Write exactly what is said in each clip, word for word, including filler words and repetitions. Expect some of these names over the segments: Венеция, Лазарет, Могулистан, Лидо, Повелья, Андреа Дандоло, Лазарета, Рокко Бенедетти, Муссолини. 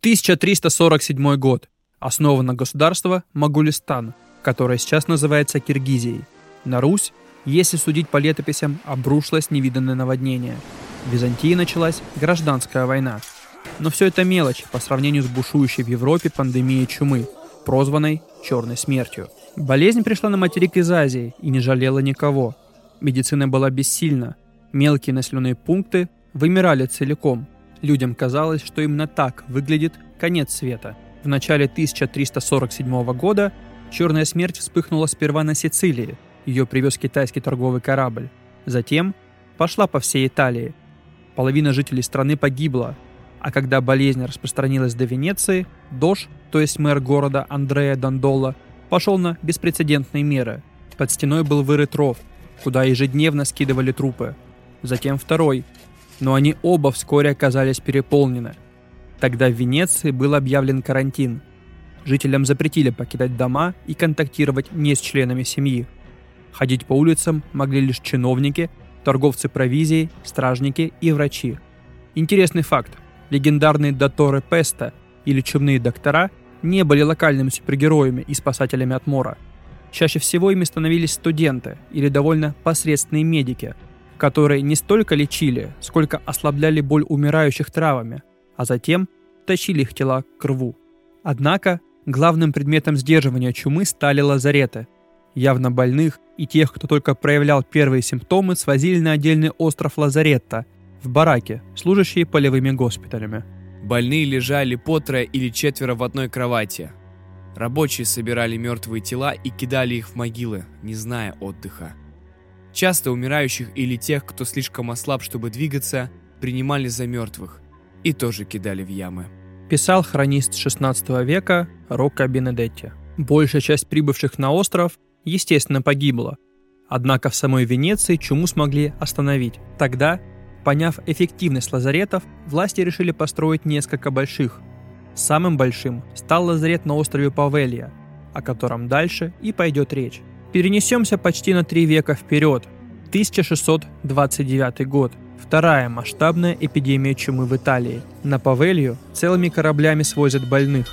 тысяча триста сорок седьмой год. Основано государство Могулистан, которое сейчас называется Киргизией. На Русь, если судить по летописям, обрушилось невиданное наводнение. В Византии началась гражданская война. Но все это мелочь по сравнению с бушующей в Европе пандемией чумы, прозванной «черной смертью». Болезнь пришла на материк из Азии и не жалела никого. Медицина была бессильна. Мелкие населенные пункты вымирали целиком. Людям казалось, что именно так выглядит конец света. В начале тысяча триста сорок седьмого года «черная смерть» вспыхнула сперва на Сицилии. Ее привез китайский торговый корабль. Затем пошла по всей Италии. Половина жителей страны погибла. А когда болезнь распространилась до Венеции, Дож, то есть мэр города Андреа Дандоло, пошел на беспрецедентные меры. Под стеной был вырыт ров, куда ежедневно скидывали трупы. Затем второй. Но они оба вскоре оказались переполнены. Тогда в Венеции был объявлен карантин. Жителям запретили покидать дома и контактировать не с членами семьи. Ходить по улицам могли лишь чиновники, торговцы провизией, стражники и врачи. Интересный факт. Легендарные доторы Песта, или чумные доктора, не были локальными супергероями и спасателями от мора. Чаще всего ими становились студенты или довольно посредственные медики, которые не столько лечили, сколько ослабляли боль умирающих травами, а затем тащили их тела к рву. Однако главным предметом сдерживания чумы стали лазареты. Явно больных и тех, кто только проявлял первые симптомы, свозили на отдельный остров Лазарета, в бараке, служащие полевыми госпиталями. Больные лежали по трое или четверо в одной кровати. Рабочие собирали мертвые тела и кидали их в могилы, не зная отдыха. Часто умирающих или тех, кто слишком ослаб, чтобы двигаться, принимали за мертвых и тоже кидали в ямы. Писал хронист шестнадцатого века Рокко Бенедетти. Большая часть прибывших на остров, естественно, погибла. Однако в самой Венеции чуму смогли остановить. Тогда, поняв эффективность лазаретов, власти решили построить несколько больших. Самым большим стал лазарет на острове Повелья, о котором дальше и пойдет речь. Перенесемся почти на три века вперед. тысяча шестьсот двадцать девятый год. Вторая масштабная эпидемия чумы в Италии. На Повелью целыми кораблями свозят больных.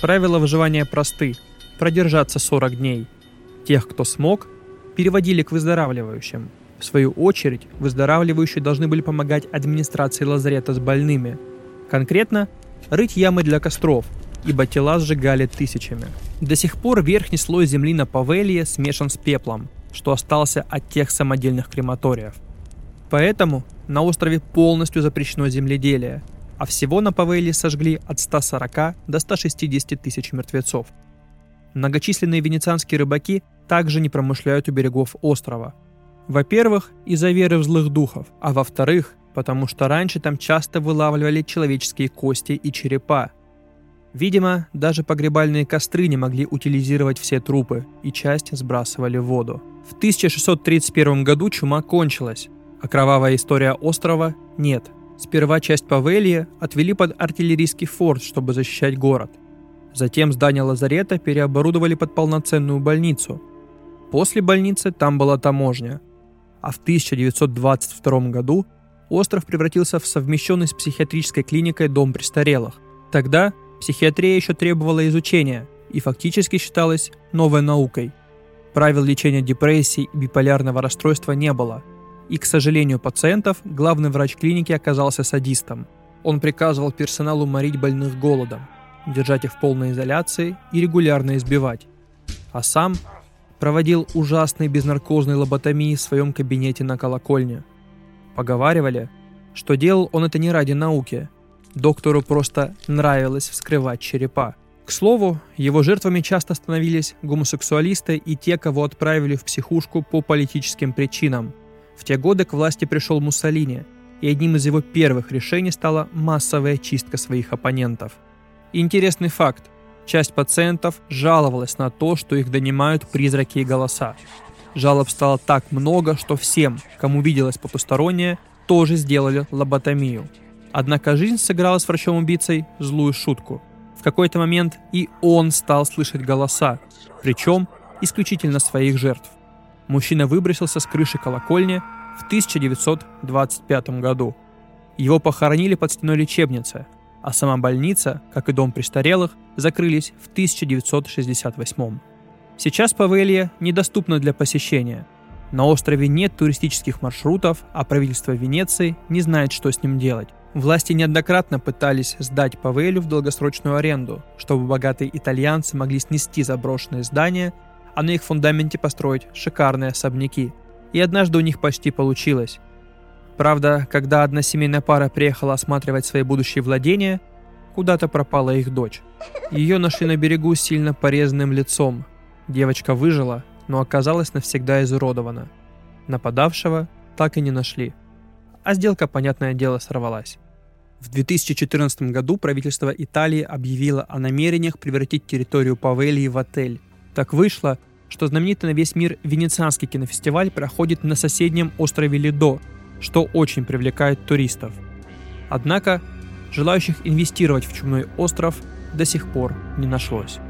Правила выживания просты. Продержаться сорок дней. Тех, кто смог, переводили к выздоравливающим. В свою очередь, выздоравливающие должны были помогать администрации лазарета с больными. Конкретно, рыть ямы для костров, ибо тела сжигали тысячами. До сих пор верхний слой земли на Повелье смешан с пеплом, что остался от тех самодельных крематориев. Поэтому на острове полностью запрещено земледелие, а всего на Повелье сожгли от ста сорока до ста шестидесяти тысяч мертвецов. Многочисленные венецианские рыбаки также не промышляют у берегов острова. Во-первых, из-за веры в злых духов, а во-вторых, потому что раньше там часто вылавливали человеческие кости и черепа. Видимо, даже погребальные костры не могли утилизировать все трупы, и часть сбрасывали в воду. В тысяча шестьсот тридцать первом году чума кончилась, а кровавая история острова нет. Сперва часть Повелья отвели под артиллерийский форт, чтобы защищать город. Затем здание лазарета переоборудовали под полноценную больницу. После больницы там была таможня. А в тысяча девятьсот двадцать втором году остров превратился в совмещенный с психиатрической клиникой дом престарелых. Тогда психиатрия еще требовала изучения и фактически считалась новой наукой. Правил лечения депрессии и биполярного расстройства не было. И, к сожалению пациентов, главный врач клиники оказался садистом. Он приказывал персоналу морить больных голодом, держать их в полной изоляции и регулярно избивать. А сам проводил ужасные безнаркозные лоботомии в своем кабинете на колокольне. Поговаривали, что делал он это не ради науки. Доктору просто нравилось вскрывать черепа. К слову, его жертвами часто становились гомосексуалисты и те, кого отправили в психушку по политическим причинам. В те годы к власти пришел Муссолини, и одним из его первых решений стала массовая чистка своих оппонентов. Интересный факт. Часть пациентов жаловалась на то, что их донимают призраки и голоса. Жалоб стало так много, что всем, кому виделось потустороннее, тоже сделали лоботомию. Однако жизнь сыграла с врачом-убийцей злую шутку. В какой-то момент и он стал слышать голоса, причем исключительно своих жертв. Мужчина выбросился с крыши колокольни, в тысяча девятьсот двадцать пятом году. Его похоронили под стеной лечебницы, а сама больница, как и дом престарелых, закрылись в тысяча девятьсот шестьдесят восьмом. Сейчас Повелья недоступна для посещения. На острове нет туристических маршрутов, а правительство Венеции не знает, что с ним делать. Власти неоднократно пытались сдать Повелью в долгосрочную аренду, чтобы богатые итальянцы могли снести заброшенные здания, а на их фундаменте построить шикарные особняки. И однажды у них почти получилось. Правда, когда одна семейная пара приехала осматривать свои будущие владения, куда-то пропала их дочь. Ее нашли на берегу с сильно порезанным лицом. Девочка выжила, но оказалась навсегда изуродована. Нападавшего так и не нашли. А сделка, понятное дело, сорвалась. В две тысячи четырнадцатом году правительство Италии объявило о намерениях превратить территорию Повельи в отель. Так вышло, что знаменитый на весь мир Венецианский кинофестиваль проходит на соседнем острове Лидо, что очень привлекает туристов. Однако желающих инвестировать в чумной остров до сих пор не нашлось.